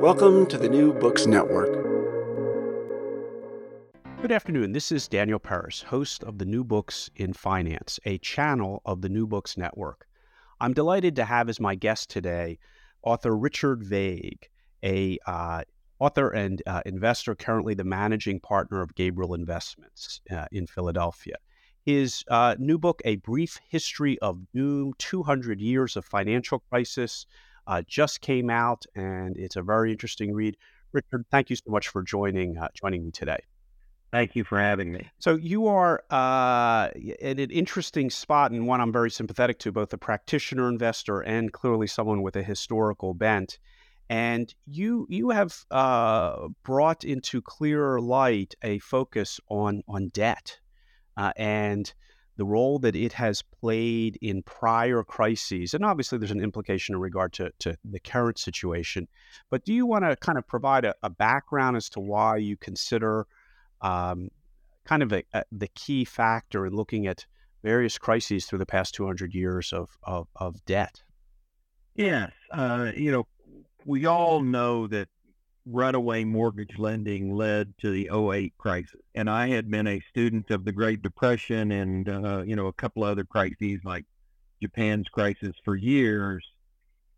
Welcome to the New Books Network. Good afternoon. This is Daniel Paris, host of the New Books in Finance, a channel of the New Books Network. I'm delighted to have as my guest today author Richard Vague, an author and investor, currently the managing partner of Gabriel Investments in Philadelphia. His new book, A Brief History of Doom: 200 Years of Financial Crisis, just came out, and it's a very interesting read. Richard, thank you so much for joining me today. Thank you for having me. So you are in an interesting spot, and one I'm very sympathetic to, both a practitioner investor and clearly someone with a historical bent. And you have brought into clearer light a focus on debt and the role that it has played in prior crises, and obviously there's an implication in regard to the current situation. But do you want to kind of provide a background as to why you consider the key factor in looking at various crises through the past 200 years of debt? Yes, we all know that runaway mortgage lending led to the 2008 crisis. And I had been a student of the Great Depression and, a couple other crises like Japan's crisis for years.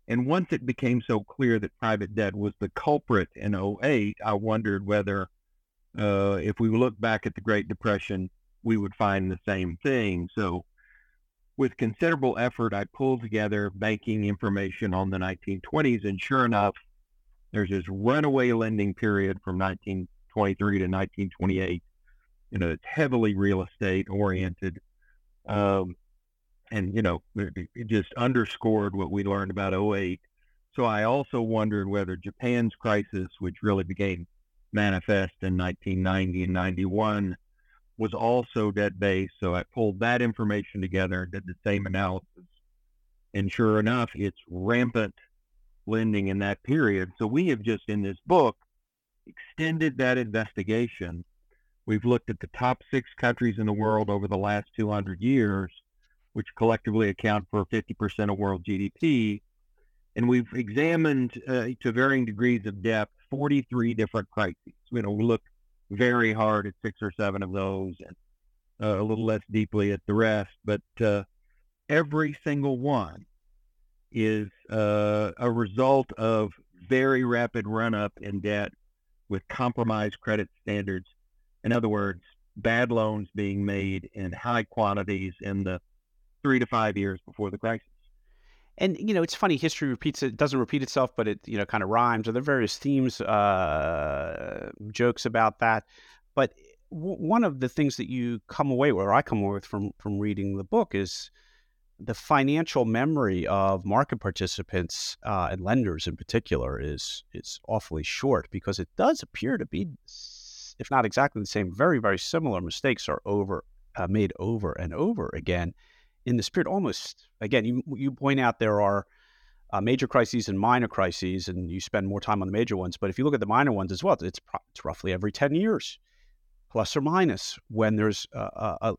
And once it became so clear that private debt was the culprit in 2008, I wondered whether if we look back at the Great Depression, we would find the same thing. So with considerable effort, I pulled together banking information on the 1920s, and sure enough, there's this runaway lending period from 1923 to 1928. It's heavily real estate oriented. It just underscored what we learned about 2008. So I also wondered whether Japan's crisis, which really became manifest in 1990 and 91, was also debt-based. So I pulled that information together, did the same analysis. And sure enough, it's rampant lending in that period. So we have just, in this book, extended that investigation. We've looked at the top 6 countries in the world over the last 200 years, which collectively account for 50% of world GDP. And we've examined to varying degrees of depth, 43 different crises. We looked very hard at 6 or 7 of those and a little less deeply at the rest, but every single one is a result of very rapid run-up in debt with compromised credit standards. In other words, bad loans being made in high quantities in the 3 to 5 years before the crisis. And, it's funny, history repeats it, doesn't repeat itself, but it, kind of rhymes. Or there are various themes, jokes about that. But one of the things that you come away with, or I come away with from reading the book, is the financial memory of market participants and lenders in particular is awfully short, because it does appear to be, if not exactly the same, very, very similar mistakes are made over and over again in this period. Almost, again, you point out there are major crises and minor crises, and you spend more time on the major ones. But if you look at the minor ones as well, it's roughly every 10 years, plus or minus, when there's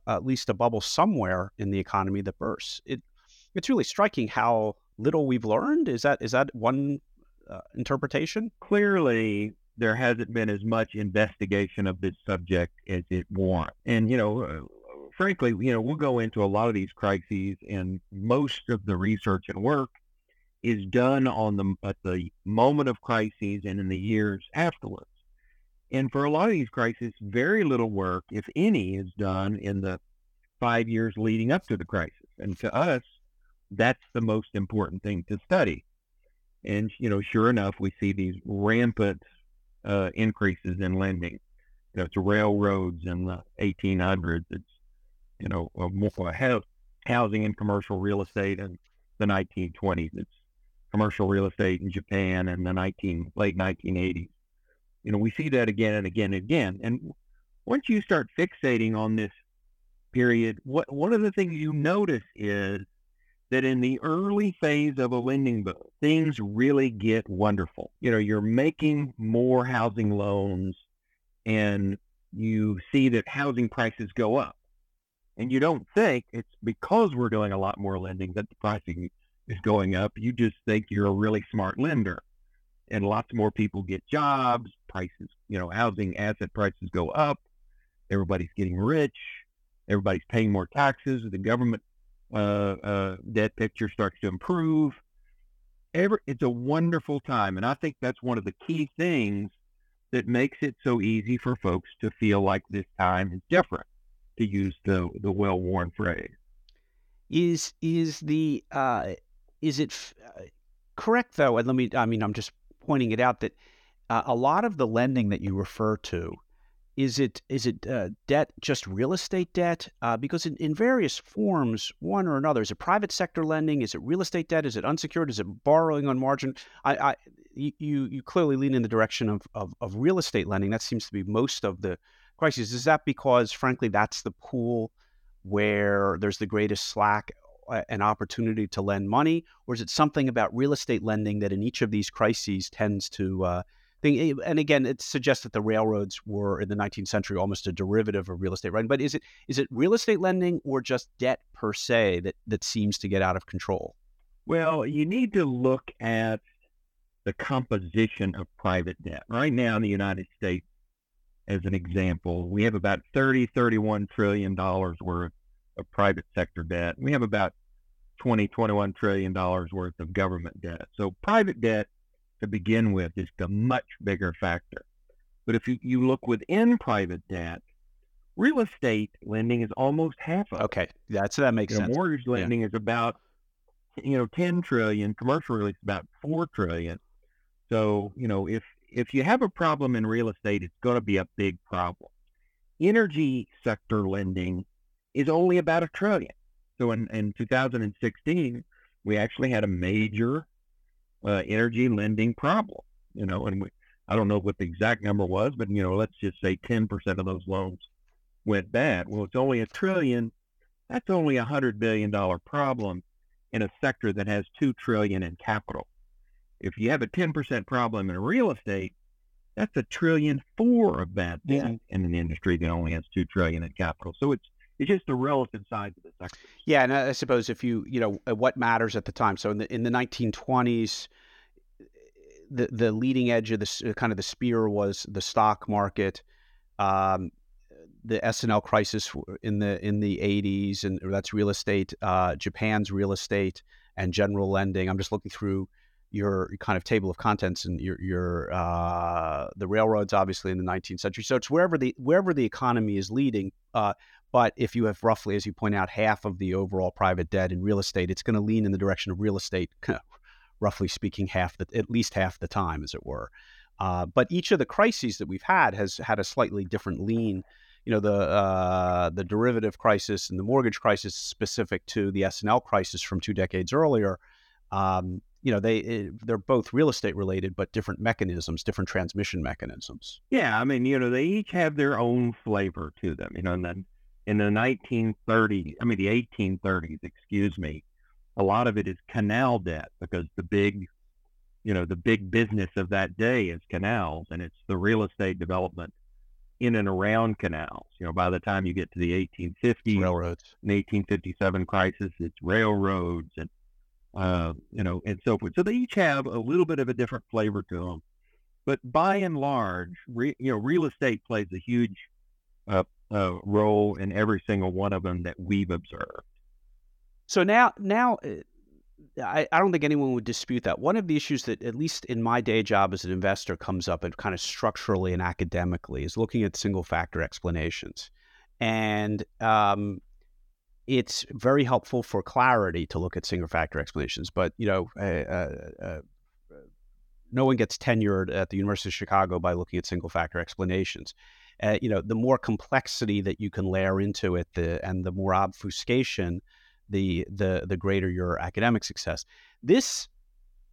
at least a bubble somewhere in the economy that bursts. It's really striking how little we've learned. Is that one interpretation? Clearly, there hasn't been as much investigation of this subject as it warrants. And, frankly, we'll go into a lot of these crises, and most of the research and work is done on at the moment of crises and in the years afterwards. And for a lot of these crises, very little work, if any, is done in the 5 years leading up to the crisis. And to us, that's the most important thing to study. And, sure enough, we see these rampant increases in lending. It's railroads in the 1800s. It's, housing and commercial real estate in the 1920s. It's commercial real estate in Japan in the late 1980s. We see that again and again and again. And once you start fixating on this period, one of the things you notice is that in the early phase of a lending boom, things really get wonderful. You're making more housing loans, and you see that housing prices go up. And you don't think it's because we're doing a lot more lending that the pricing is going up. You just think you're a really smart lender. And lots more people get jobs, prices, housing asset prices go up. Everybody's getting rich. Everybody's paying more taxes. The government debt picture starts to improve. It's a wonderful time. And I think that's one of the key things that makes it so easy for folks to feel like this time is different, to use the well-worn phrase. Is it correct, though? And I'm just pointing it out that a lot of the lending that you refer to, is it debt, just real estate debt? Because in various forms, one or another, is it private sector lending? Is it real estate debt? Is it unsecured? Is it borrowing on margin? You clearly lean in the direction of real estate lending. That seems to be most of the crises. Is that because, frankly, that's the pool where there's the greatest slack and opportunity to lend money? Or is it something about real estate lending that in each of these crises tends to think? And again, it suggests that the railroads were in the 19th century almost a derivative of real estate lending. But is it real estate lending or just debt per se that seems to get out of control? Well, you need to look at the composition of private debt. Right now in the United States, as an example, we have about $31 trillion worth of private sector debt. We have about $21 trillion worth of government debt. So private debt, to begin with, is a much bigger factor. But if you look within private debt, real estate lending is almost half of it. Okay, so that makes sense. Mortgage lending is about, $10 trillion. Commercial really is about $4 trillion. So, if you have a problem in real estate, it's going to be a big problem. Energy sector lending is only about $1 trillion. So in 2016, we actually had a major energy lending problem, and I don't know what the exact number was, but, let's just say 10% of those loans went bad. Well, it's only $1 trillion. That's only $100 billion problem in a sector that has $2 trillion in capital. If you have a 10% problem in real estate, that's $1.4 trillion of bad debt in an industry that only has $2 trillion in capital. So it's just the relative size of the sector. Yeah, and I suppose if what matters at the time. So in the 1920s, the leading edge of the kind of the spear was the stock market. The S&L crisis in the 80s, and that's real estate. Japan's real estate and general lending. I'm just looking through your kind of table of contents, and your the railroads, obviously, in the 19th century. So it's wherever the economy is leading. But if you have roughly, as you point out, half of the overall private debt in real estate, it's going to lean in the direction of real estate, roughly speaking, at least half the time, as it were. But each of the crises that we've had has had a slightly different lean. The derivative crisis and the mortgage crisis specific to the S&L crisis from 2 decades earlier. They're both real estate related, but different mechanisms, different transmission mechanisms. Yeah, they each have their own flavor to them. In the 1830s, a lot of it is canal debt, because the big business of that day is canals, and it's the real estate development in and around canals. You know, by the time you get to the 1850s, railroads, in the 1857 crisis, it's railroads and so forth. So they each have a little bit of a different flavor to them, but by and large, real estate plays a huge role in every single one of them that we've observed. So now, I don't think anyone would dispute that. One of the issues that, at least in my day job as an investor, comes up and kind of structurally and academically is looking at single factor explanations. And it's very helpful for clarity to look at single factor explanations. But, no one gets tenured at the University of Chicago by looking at single factor explanations. The more complexity that you can layer into it, and the more obfuscation, the greater your academic success. This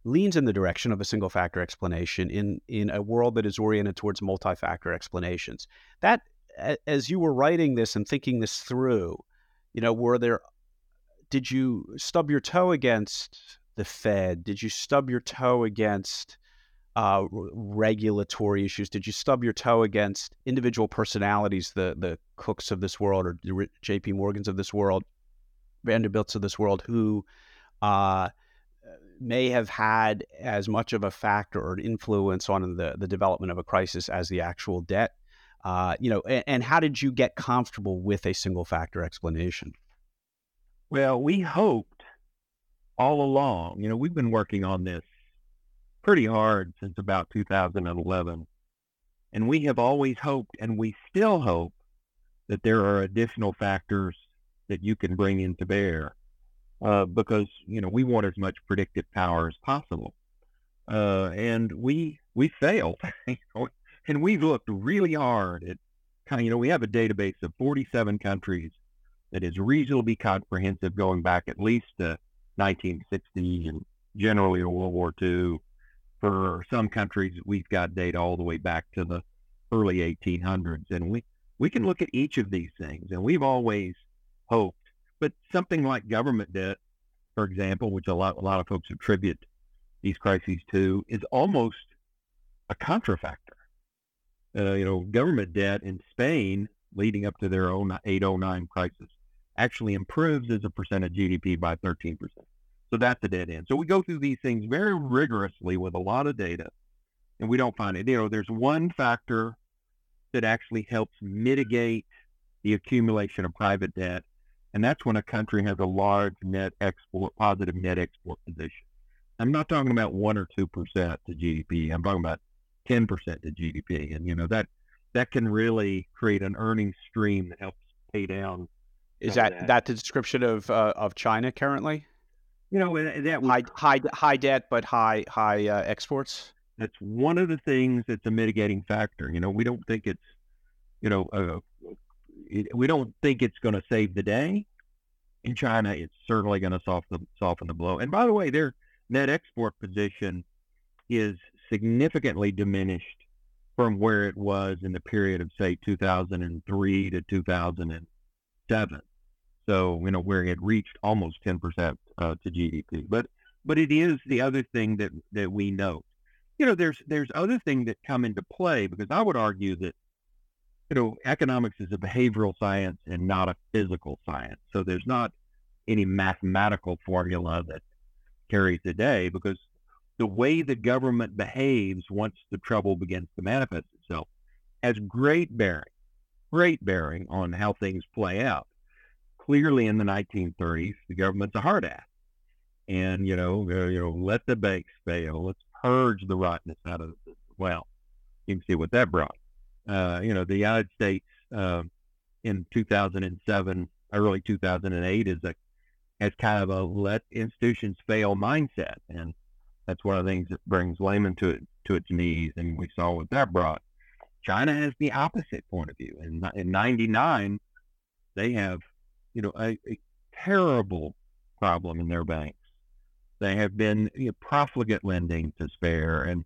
leans in the direction of a single factor explanation in a world that is oriented towards multi-factor explanations. That, as you were writing this and thinking this through, did you stub your toe against the Fed? Did you stub your toe against regulatory issues? Did you stub your toe against individual personalities, the Cooks of this world, or the J.P. Morgans of this world, Vanderbilts of this world, who may have had as much of a factor or an influence on the development of a crisis as the actual debt? And how did you get comfortable with a single factor explanation? Well, we hoped all along, we've been working on this pretty hard since about 2011, and we have always hoped, and we still hope, that there are additional factors that you can bring into bear, because, we want as much predictive power as possible. And we failed. And we've looked really hard at, we have a database of 47 countries that is reasonably comprehensive, going back at least to 1960 and generally to World War II. For some countries, we've got data all the way back to the early 1800s. And we can look at each of these things. And we've always hoped, but something like government debt, for example, which a lot of folks attribute these crises to, is almost a contrafactor. Government debt in Spain, leading up to their 0809 crisis, actually improves as a percent of GDP by 13%. So that's a dead end. So we go through these things very rigorously with a lot of data, and we don't find it. There's one factor that actually helps mitigate the accumulation of private debt, and that's when a country has a large positive net export position. I'm not talking about 1 or 2% to GDP. I'm talking about 10% to GDP. And, that can really create an earnings stream that helps pay down. Is that the description of China currently? That was high debt, but high exports. That's one of the things that's a mitigating factor. We don't think it's, we don't think it's going to save the day. In China, it's certainly going to soften the blow. And by the way, their net export position is significantly diminished from where it was in the period of, say, 2003 to 2007. So, where it reached almost 10% to GDP. But it is the other thing that we note. There's other things that come into play, because I would argue that economics is a behavioral science and not a physical science. So there's not any mathematical formula that carries the day, because the way the government behaves once the trouble begins to manifest itself has great bearing on how things play out. Clearly, in the 1930s, the government's a hard ass, and let the banks fail, let's purge the rottenness out of it. Well, you can see what that brought. The United States in 2007, early 2008, has kind of a let institutions fail mindset, and that's one of the things that brings laymen to its knees. And we saw what that brought. China has the opposite point of view. In 1999, they have a terrible problem in their banks. They have been profligate lending to spare, and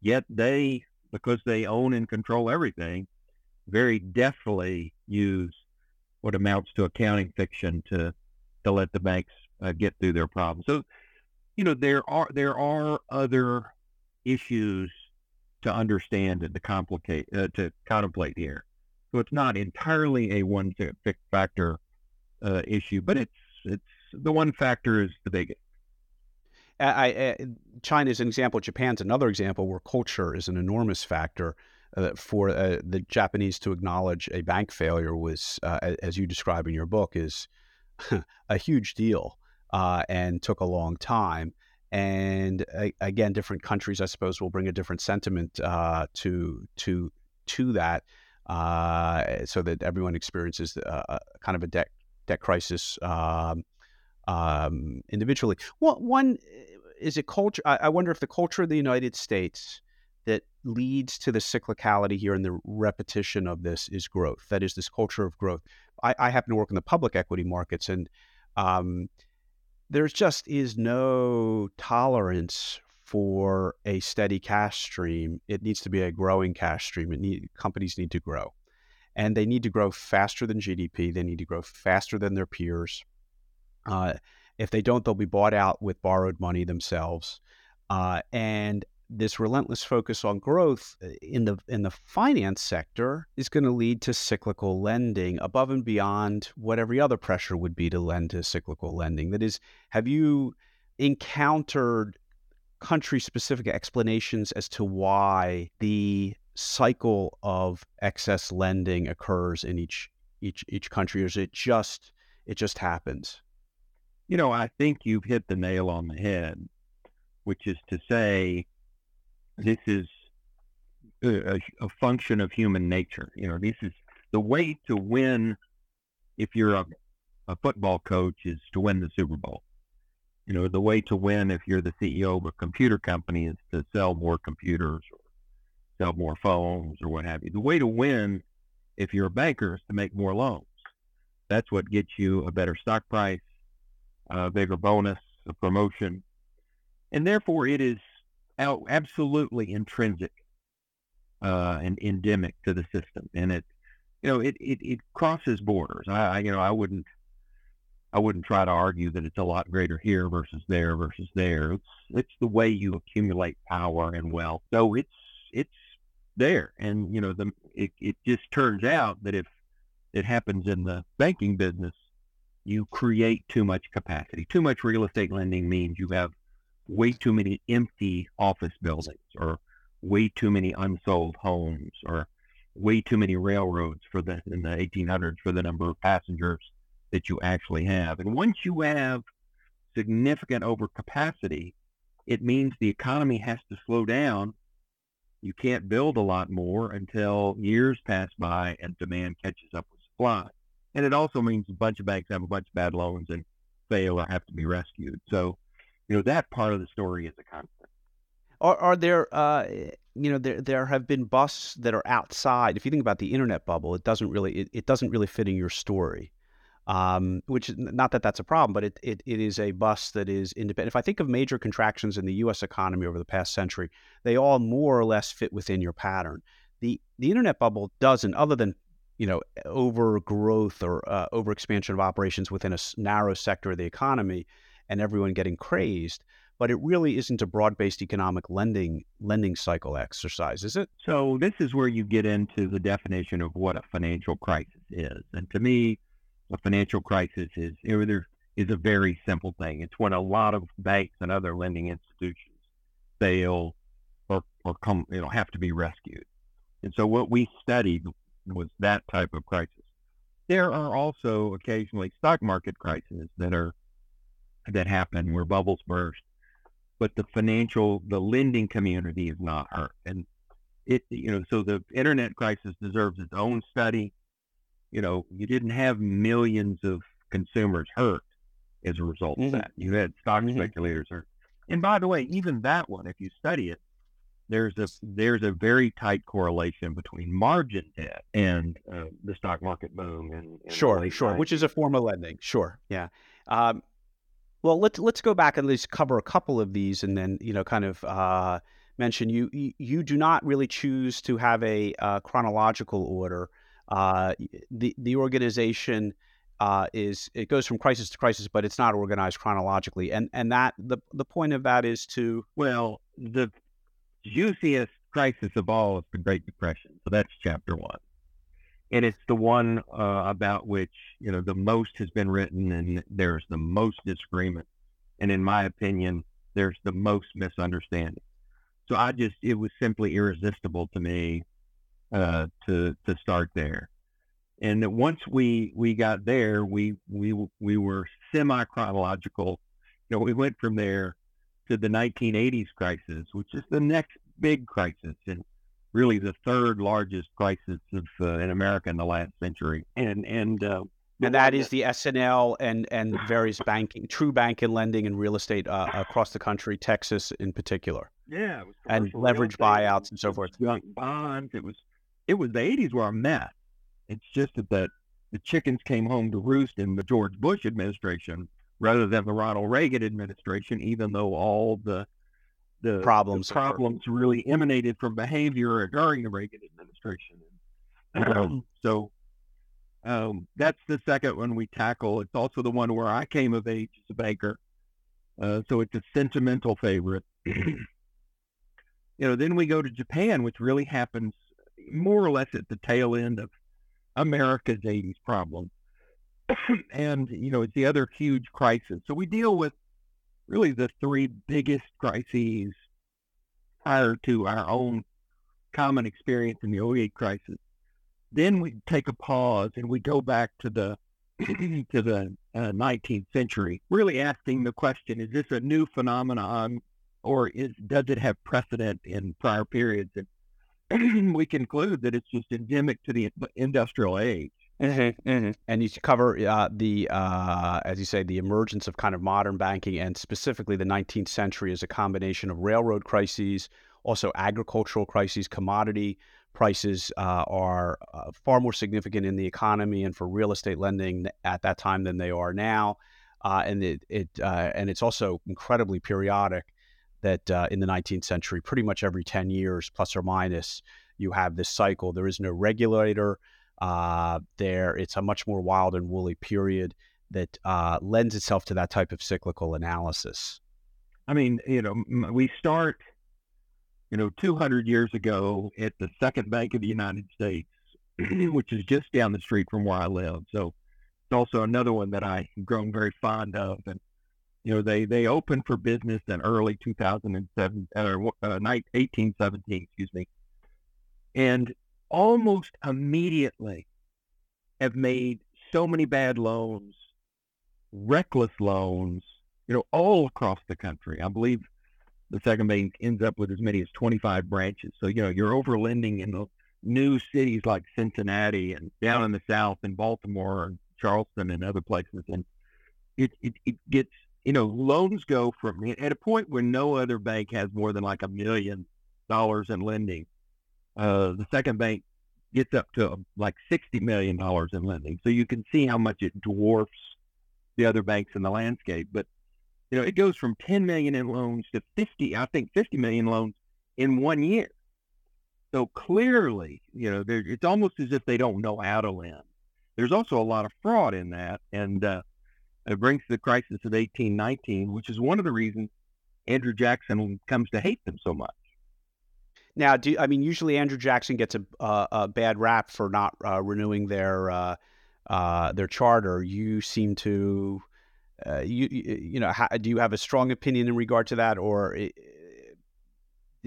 yet they, because they own and control everything, very deftly use what amounts to accounting fiction to let the banks get through their problems. So, you know, there are other issues to understand and to contemplate here. So it's not entirely a one factor issue, but it's the one factor is the biggest. China's an example. Japan's another example where culture is an enormous factor. For the Japanese to acknowledge a bank failure was, as you describe in your book, is a huge deal and took a long time. And again, different countries, I suppose, will bring a different sentiment to that, so that everyone experiences kind of a debt crisis individually. One is a culture. I wonder if the culture of the United States that leads to the cyclicality here and the repetition of this is growth. That is, this culture of growth. I happen to work in the public equity markets, and there just is no tolerance for a steady cash stream. It needs to be a growing cash stream. Companies need to grow, and they need to grow faster than GDP. They need to grow faster than their peers. If they don't, they'll be bought out with borrowed money themselves. And this relentless focus on growth in the finance sector is going to lead to cyclical lending above and beyond what every other pressure would be to lend to cyclical lending. That is, have you encountered country-specific explanations as to why the cycle of excess lending occurs in each country, or is it just happens? You know, I think you've hit the nail on the head, which is to say, this is a function of human nature. You know, this is the way to win. If you're a football coach, is to win the Super Bowl. You know, the way to win if you're the CEO of a computer company is to sell more computers or sell more phones or what have you. The way to win if you're a banker is to make more loans. That's what gets you a better stock price, a bigger bonus, a promotion. And therefore it is absolutely intrinsic and endemic to the system, and it crosses borders. I wouldn't try to argue that it's a lot greater here versus there versus there. It's the way you accumulate power and wealth. So it's there, and you know it just turns out that if it happens in the banking business, you create too much capacity. Too much real estate lending means you have way too many empty office buildings, or way too many unsold homes, or way too many railroads in the 1800s for the number of passengers that you actually have. And once you have significant overcapacity, it means the economy has to slow down. You can't build a lot more until years pass by and demand catches up with supply. And it also means a bunch of banks have a bunch of bad loans and fail or have to be rescued. So, you know, that part of the story is a constant. Are there, you know, there have been busts that are outside. If you think about the internet bubble, it doesn't really fit in your story, which is not that that's a problem, but it is a bust that is independent. If I think of major contractions in the U.S. economy over the past century, they all more or less fit within your pattern. The internet bubble doesn't, other than, you know, overgrowth or overexpansion of operations within a narrow sector of the economy, and everyone getting crazed, but it really isn't a broad-based economic lending cycle exercise, is it? So this is where you get into the definition of what a financial crisis is. And to me, a financial crisis is a very simple thing. It's when a lot of banks and other lending institutions fail or come, you know, have to be rescued. And so what we studied was that type of crisis. There are also occasionally stock market crises that happen where bubbles burst, but the lending community is not hurt. And so the internet crisis deserves its own study. You know, you didn't have millions of consumers hurt as a result of that. You had stock speculators hurt. And by the way, even that one, if you study it, there's a very tight correlation between margin debt and the stock market boom. And sure. Which is a form of lending. Sure. Yeah. Well, let's go back and at least cover a couple of these, and then, you know, kind of mention you do not really choose to have a chronological order. The organization is it goes from crisis to crisis, but it's not organized chronologically. And that the point of that is to... Well, the juiciest crisis of all is the Great Depression. So that's chapter one. And it's the one about which, you know, the most has been written, and there's the most disagreement. And in my opinion, there's the most misunderstanding. So it was simply irresistible to me to start there. And once we got there, we were semi-chronological. You know, we went from there to the 1980s crisis, which is the next big crisis, and really the third largest crisis of, in America in the last century. And that is the S&L and various banking, true bank and lending and real estate across the country, Texas in particular. Yeah. And leverage buyouts and so forth. Junk bonds. It was the 80s were a mess. It's just that the chickens came home to roost in the George Bush administration rather than the Ronald Reagan administration, even though all the problems really emanated from behavior during the Reagan administration. That's the second one we tackle. It's also the one where I came of age as a banker. So it's a sentimental favorite. You know, then we go to Japan, which really happens more or less at the tail end of America's 80s problem. And, you know, it's the other huge crisis. So we deal with really the three biggest crises prior to our own common experience in the 08 crisis. Then we take a pause and we go back to the to the 19th century, really asking the question, is this a new phenomenon or does it have precedent in prior periods? And we conclude that it's just endemic to the industrial age. Mm-hmm, mm-hmm. And you cover as you say, the emergence of kind of modern banking, and specifically the 19th century as a combination of railroad crises, also agricultural crises, commodity prices are far more significant in the economy and for real estate lending at that time than they are now. And it's also incredibly periodic that in the 19th century, pretty much every 10 years, plus or minus, you have this cycle. There is no regulator. It's a much more wild and woolly period that lends itself to that type of cyclical analysis. I mean, you know, we start, you know, 200 years ago at the Second Bank of the United States, which is just down the street from where I live. So it's also another one that I've grown very fond of. And, you know, they opened for business in early 1817, and almost immediately have made so many bad loans, reckless loans, you know, all across the country. I believe the Second Bank ends up with as many as 25 branches. So, you know, you're overlending in the new cities like Cincinnati and down in the South in Baltimore and Charleston and other places. And it gets, you know, loans go from at a point where no other bank has more than like $1 million in lending. The Second Bank gets up to like $60 million in lending. So you can see how much it dwarfs the other banks in the landscape. But, you know, it goes from 10 million in loans to 50 million loans in 1 year. So clearly, you know, it's almost as if they don't know how to lend. There's also a lot of fraud in that. And it brings the crisis of 1819, which is one of the reasons Andrew Jackson comes to hate them so much. Now, usually Andrew Jackson gets a bad rap for not renewing their charter. You seem to, do you have a strong opinion in regard to that? Or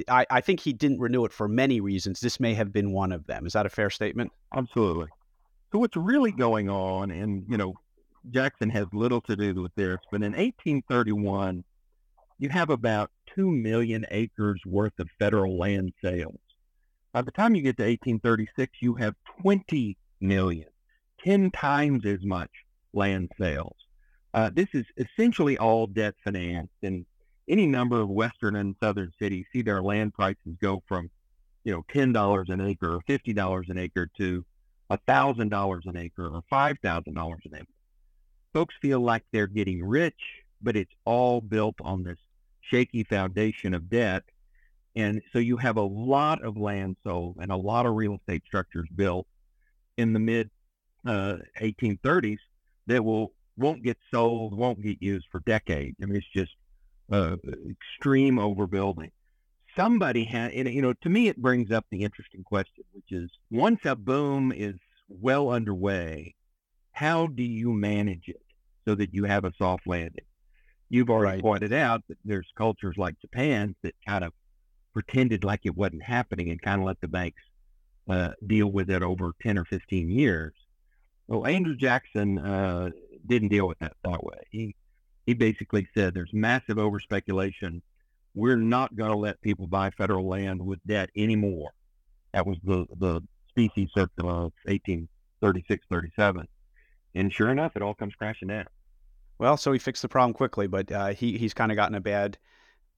I think he didn't renew it for many reasons. This may have been one of them. Is that a fair statement? Absolutely. So what's really going on, and, you know, Jackson has little to do with this, but in 1831, you have about 2 million acres worth of federal land sales. By the time you get to 1836, you have 20 million, 10 times as much land sales. This is essentially all debt financed, and any number of Western and Southern cities see their land prices go from, you know, $10 an acre or $50 an acre to $1,000 an acre or $5,000 an acre. Folks feel like they're getting rich, but it's all built on this shaky foundation of debt. And so you have a lot of land sold and a lot of real estate structures built in the mid 1830s that won't get sold, won't get used for decades. I mean, it's just extreme overbuilding. Somebody had, and, you know, to me, it brings up the interesting question, which is once a boom is well underway, how do you manage it so that you have a soft landing? You've already pointed out that there's cultures like Japan that kind of pretended like it wasn't happening and kind of let the banks deal with it over 10 or 15 years. Well, Andrew Jackson didn't deal with that way. He basically said there's massive overspeculation. We're not going to let people buy federal land with debt anymore. That was the species system of 1836, 37. And sure enough, it all comes crashing down. Well, so he fixed the problem quickly, but he's kind of gotten a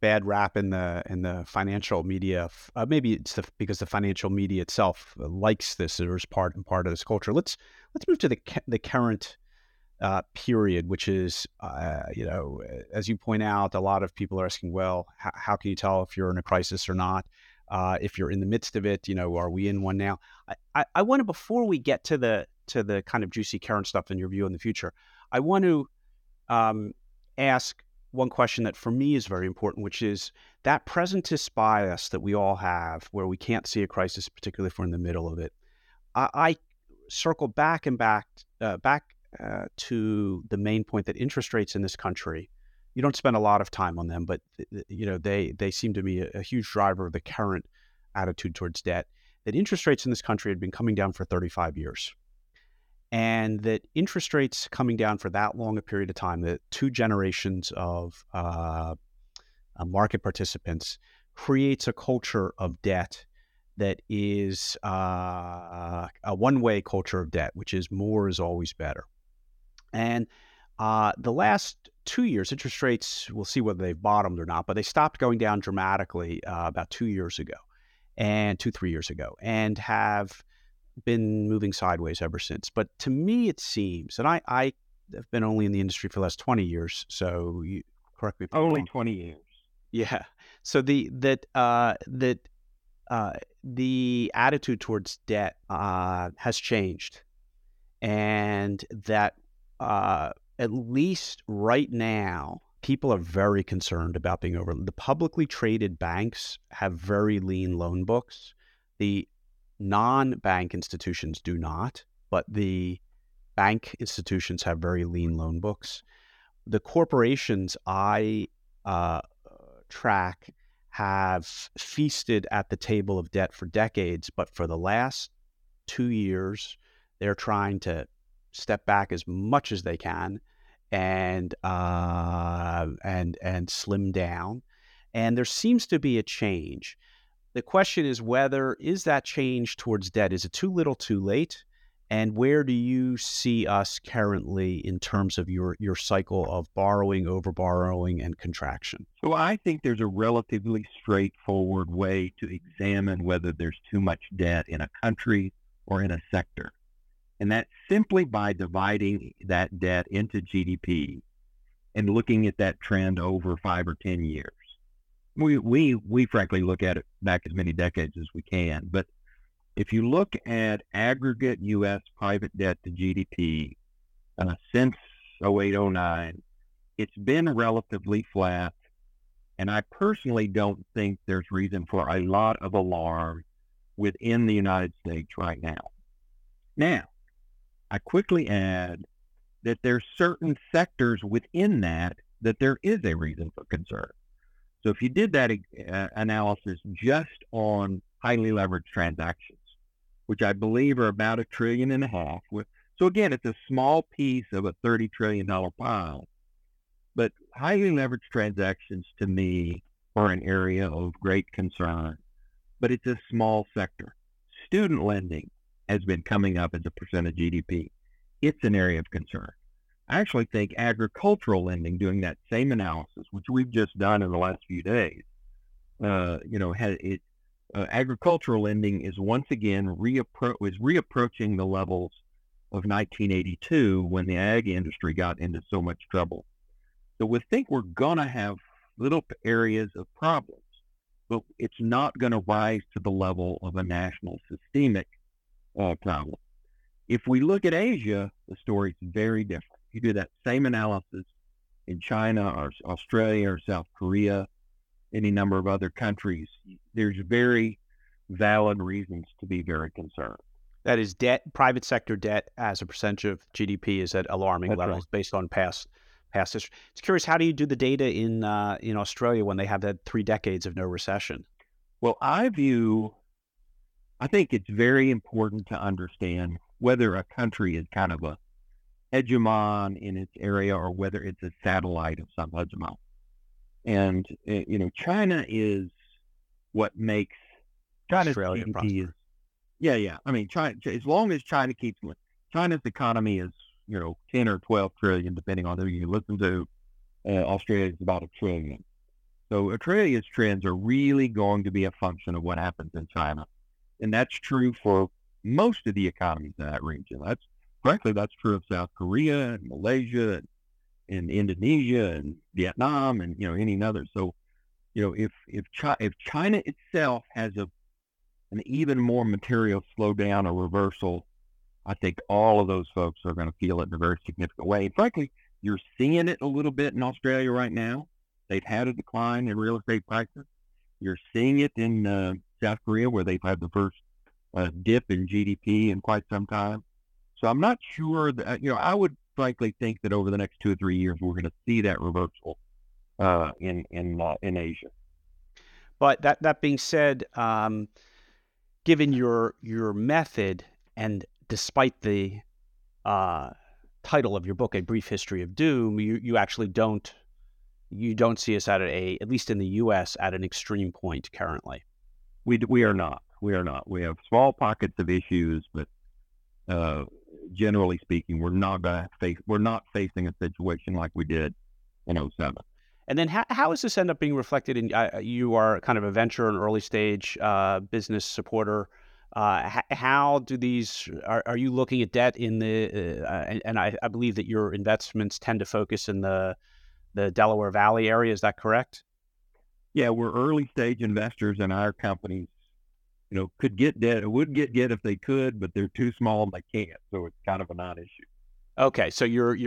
bad rap in the financial media. Maybe it's because the financial media itself likes this as part of this culture. Let's move to the current period, which is you know, as you point out, a lot of people are asking, well, how can you tell if you're in a crisis or not? If you're in the midst of it, you know, are we in one now? I want to, before we get to the kind of juicy current stuff in your view in the future, I want to ask one question that for me is very important, which is that presentist bias that we all have where we can't see a crisis, particularly if we're in the middle of it. I circle back to the main point that interest rates in this country, you don't spend a lot of time on them, but you know, they seem to me a huge driver of the current attitude towards debt, that interest rates in this country had been coming down for 35 years. And that interest rates coming down for that long a period of time, that two generations of market participants, creates a culture of debt that is a one-way culture of debt, which is more is always better. And the last 2 years, interest rates, we'll see whether they've bottomed or not, but they stopped going down dramatically about 2 years ago, and 3 years ago, and have been moving sideways ever since. But to me, it seems, and I have been only in the industry for the last 20 years, so you correct me if I'm wrong. Only 20 years. Yeah. So the attitude towards debt has changed, and that at least right now, people are very concerned about being over. The publicly traded banks have very lean loan books. The non-bank institutions do not, but the bank institutions have very lean loan books. The corporations I track have feasted at the table of debt for decades, but for the last 2 years, they're trying to step back as much as they can and slim down. And there seems to be a change. The question is whether, is that change towards debt, is it too little too late? And where do you see us currently in terms of your cycle of borrowing, over-borrowing, and contraction? So I think there's a relatively straightforward way to examine whether there's too much debt in a country or in a sector. And that's simply by dividing that debt into GDP and looking at that trend over 5 or 10 years. We frankly look at it back as many decades as we can. But if you look at aggregate U.S. private debt to GDP since 08-09, it's been relatively flat. And I personally don't think there's reason for a lot of alarm within the United States right now. Now, I quickly add that there's certain sectors within that there is a reason for concern. So if you did that analysis just on highly leveraged transactions, which I believe are about $1.5 trillion. So again, it's a small piece of a $30 trillion pile, but highly leveraged transactions to me are an area of great concern, but it's a small sector. Student lending has been coming up as a percent of GDP. It's an area of concern. I actually think agricultural lending, doing that same analysis, which we've just done in the last few days, agricultural lending is once again reapproaching the levels of 1982 when the ag industry got into so much trouble. So we think we're going to have little areas of problems, but it's not going to rise to the level of a national systemic problem. If we look at Asia, the story's very different. you do that same analysis in China or Australia or South Korea, any number of other countries, there's very valid reasons to be very concerned. That is debt, private sector debt as a percentage of GDP is at alarming levels based on past history. It's curious, how do you do the data in Australia when they have that 3 decades of no recession? Well, I think it's very important to understand whether a country is kind of a hegemon in its area or whether it's a satellite of some hegemon. And, China is what makes China's GDP. China, as long as China keeps, China's economy is, 10 or 12 trillion, depending on who you listen to. Australia is about $1 trillion. So Australia's trends are really going to be a function of what happens in China. And that's true for most of the economies in that region. That's true of South Korea and Malaysia and Indonesia and Vietnam and, any other. So, if China itself has an even more material slowdown or reversal, I think all of those folks are going to feel it in a very significant way. And frankly, you're seeing it a little bit in Australia right now. They've had a decline in real estate prices. You're seeing it in South Korea, where they've had the first dip in GDP in quite some time. So I'm not sure that, I would frankly think that over the next 2 or 3 years, we're going to see that reversal in Asia. But that being said, given your method, and despite the title of your book, A Brief History of Doom, you actually don't see us at least in the U.S., at an extreme point currently. We are not. We are not. We have small pockets of issues, but generally speaking, we're not facing a situation like we did in 2007. And then how does this end up being reflected in, you are kind of a venture and early stage business supporter. How do these, are you looking at debt in the, and I believe that your investments tend to focus in the Delaware Valley area, is that correct? Yeah, we're early stage investors in our companies. Could get debt, would get debt if they could, but they're too small and they can't. So it's kind of a non-issue. Okay, so your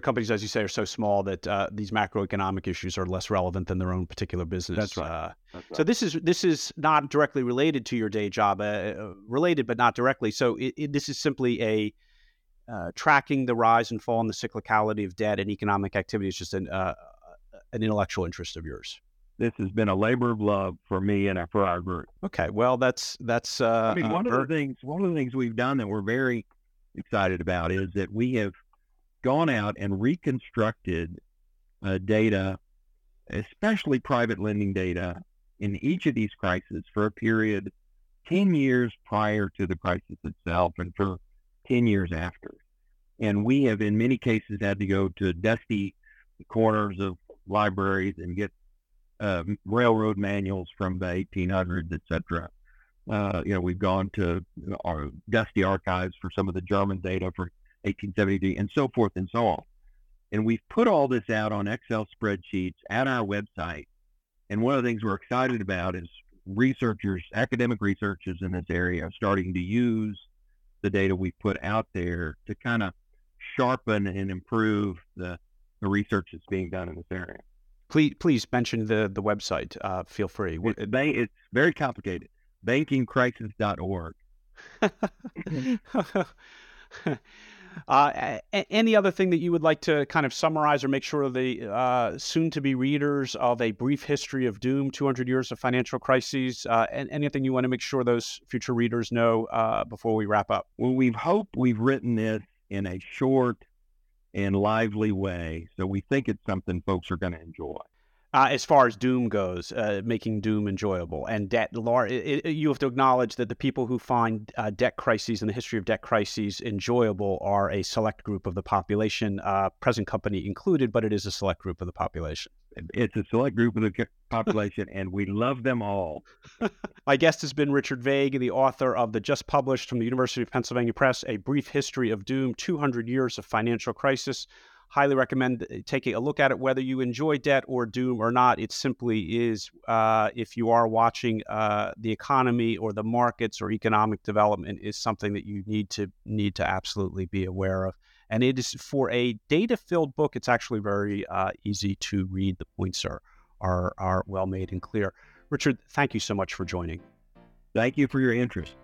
companies, as you say, are so small that these macroeconomic issues are less relevant than their own particular business. That's right. So this is not directly related to your day job, related but not directly. So this is simply a tracking the rise and fall and the cyclicality of debt and economic activity is just an intellectual interest of yours. This has been a labor of love for me and for our group. Okay, well that's. One of the things we've done that we're very excited about is that we have gone out and reconstructed data, especially private lending data, in each of these crises for a period 10 years prior to the crisis itself and for 10 years after. And we have, in many cases, had to go to dusty corners of libraries and get railroad manuals from the 1800s, et cetera. We've gone to our dusty archives for some of the German data for 1870 and so forth and so on. And we've put all this out on Excel spreadsheets at our website. And one of the things we're excited about is academic researchers in this area are starting to use the data we put out there to kind of sharpen and improve the research that's being done in this area. Please mention the website. Feel free. It's very complicated. bankingcrisis.org. Any other thing that you would like to kind of summarize or make sure the soon-to-be readers of A Brief History of Doom, 200 Years of Financial Crises, and anything you want to make sure those future readers know before we wrap up? Well, we hope we've written this in a short and lively way, so we think it's something folks are going to enjoy. As far as doom goes, making doom enjoyable and debt, you have to acknowledge that the people who find debt crises and the history of debt crises enjoyable are a select group of the population, present company included, but it is a select group of the population. It's a select group of the population, and we love them all. My guest has been Richard Vague, the author of the just published from the University of Pennsylvania Press, A Brief History of Doom, 200 Years of Financial Crisis. Highly recommend taking a look at it, whether you enjoy debt or doom or not. It simply is, if you are watching the economy or the markets or economic development, is something that you need to absolutely be aware of. And it is, for a data-filled book, it's actually very easy to read. The points are well made and clear. Richard, thank you so much for joining. Thank you for your interest.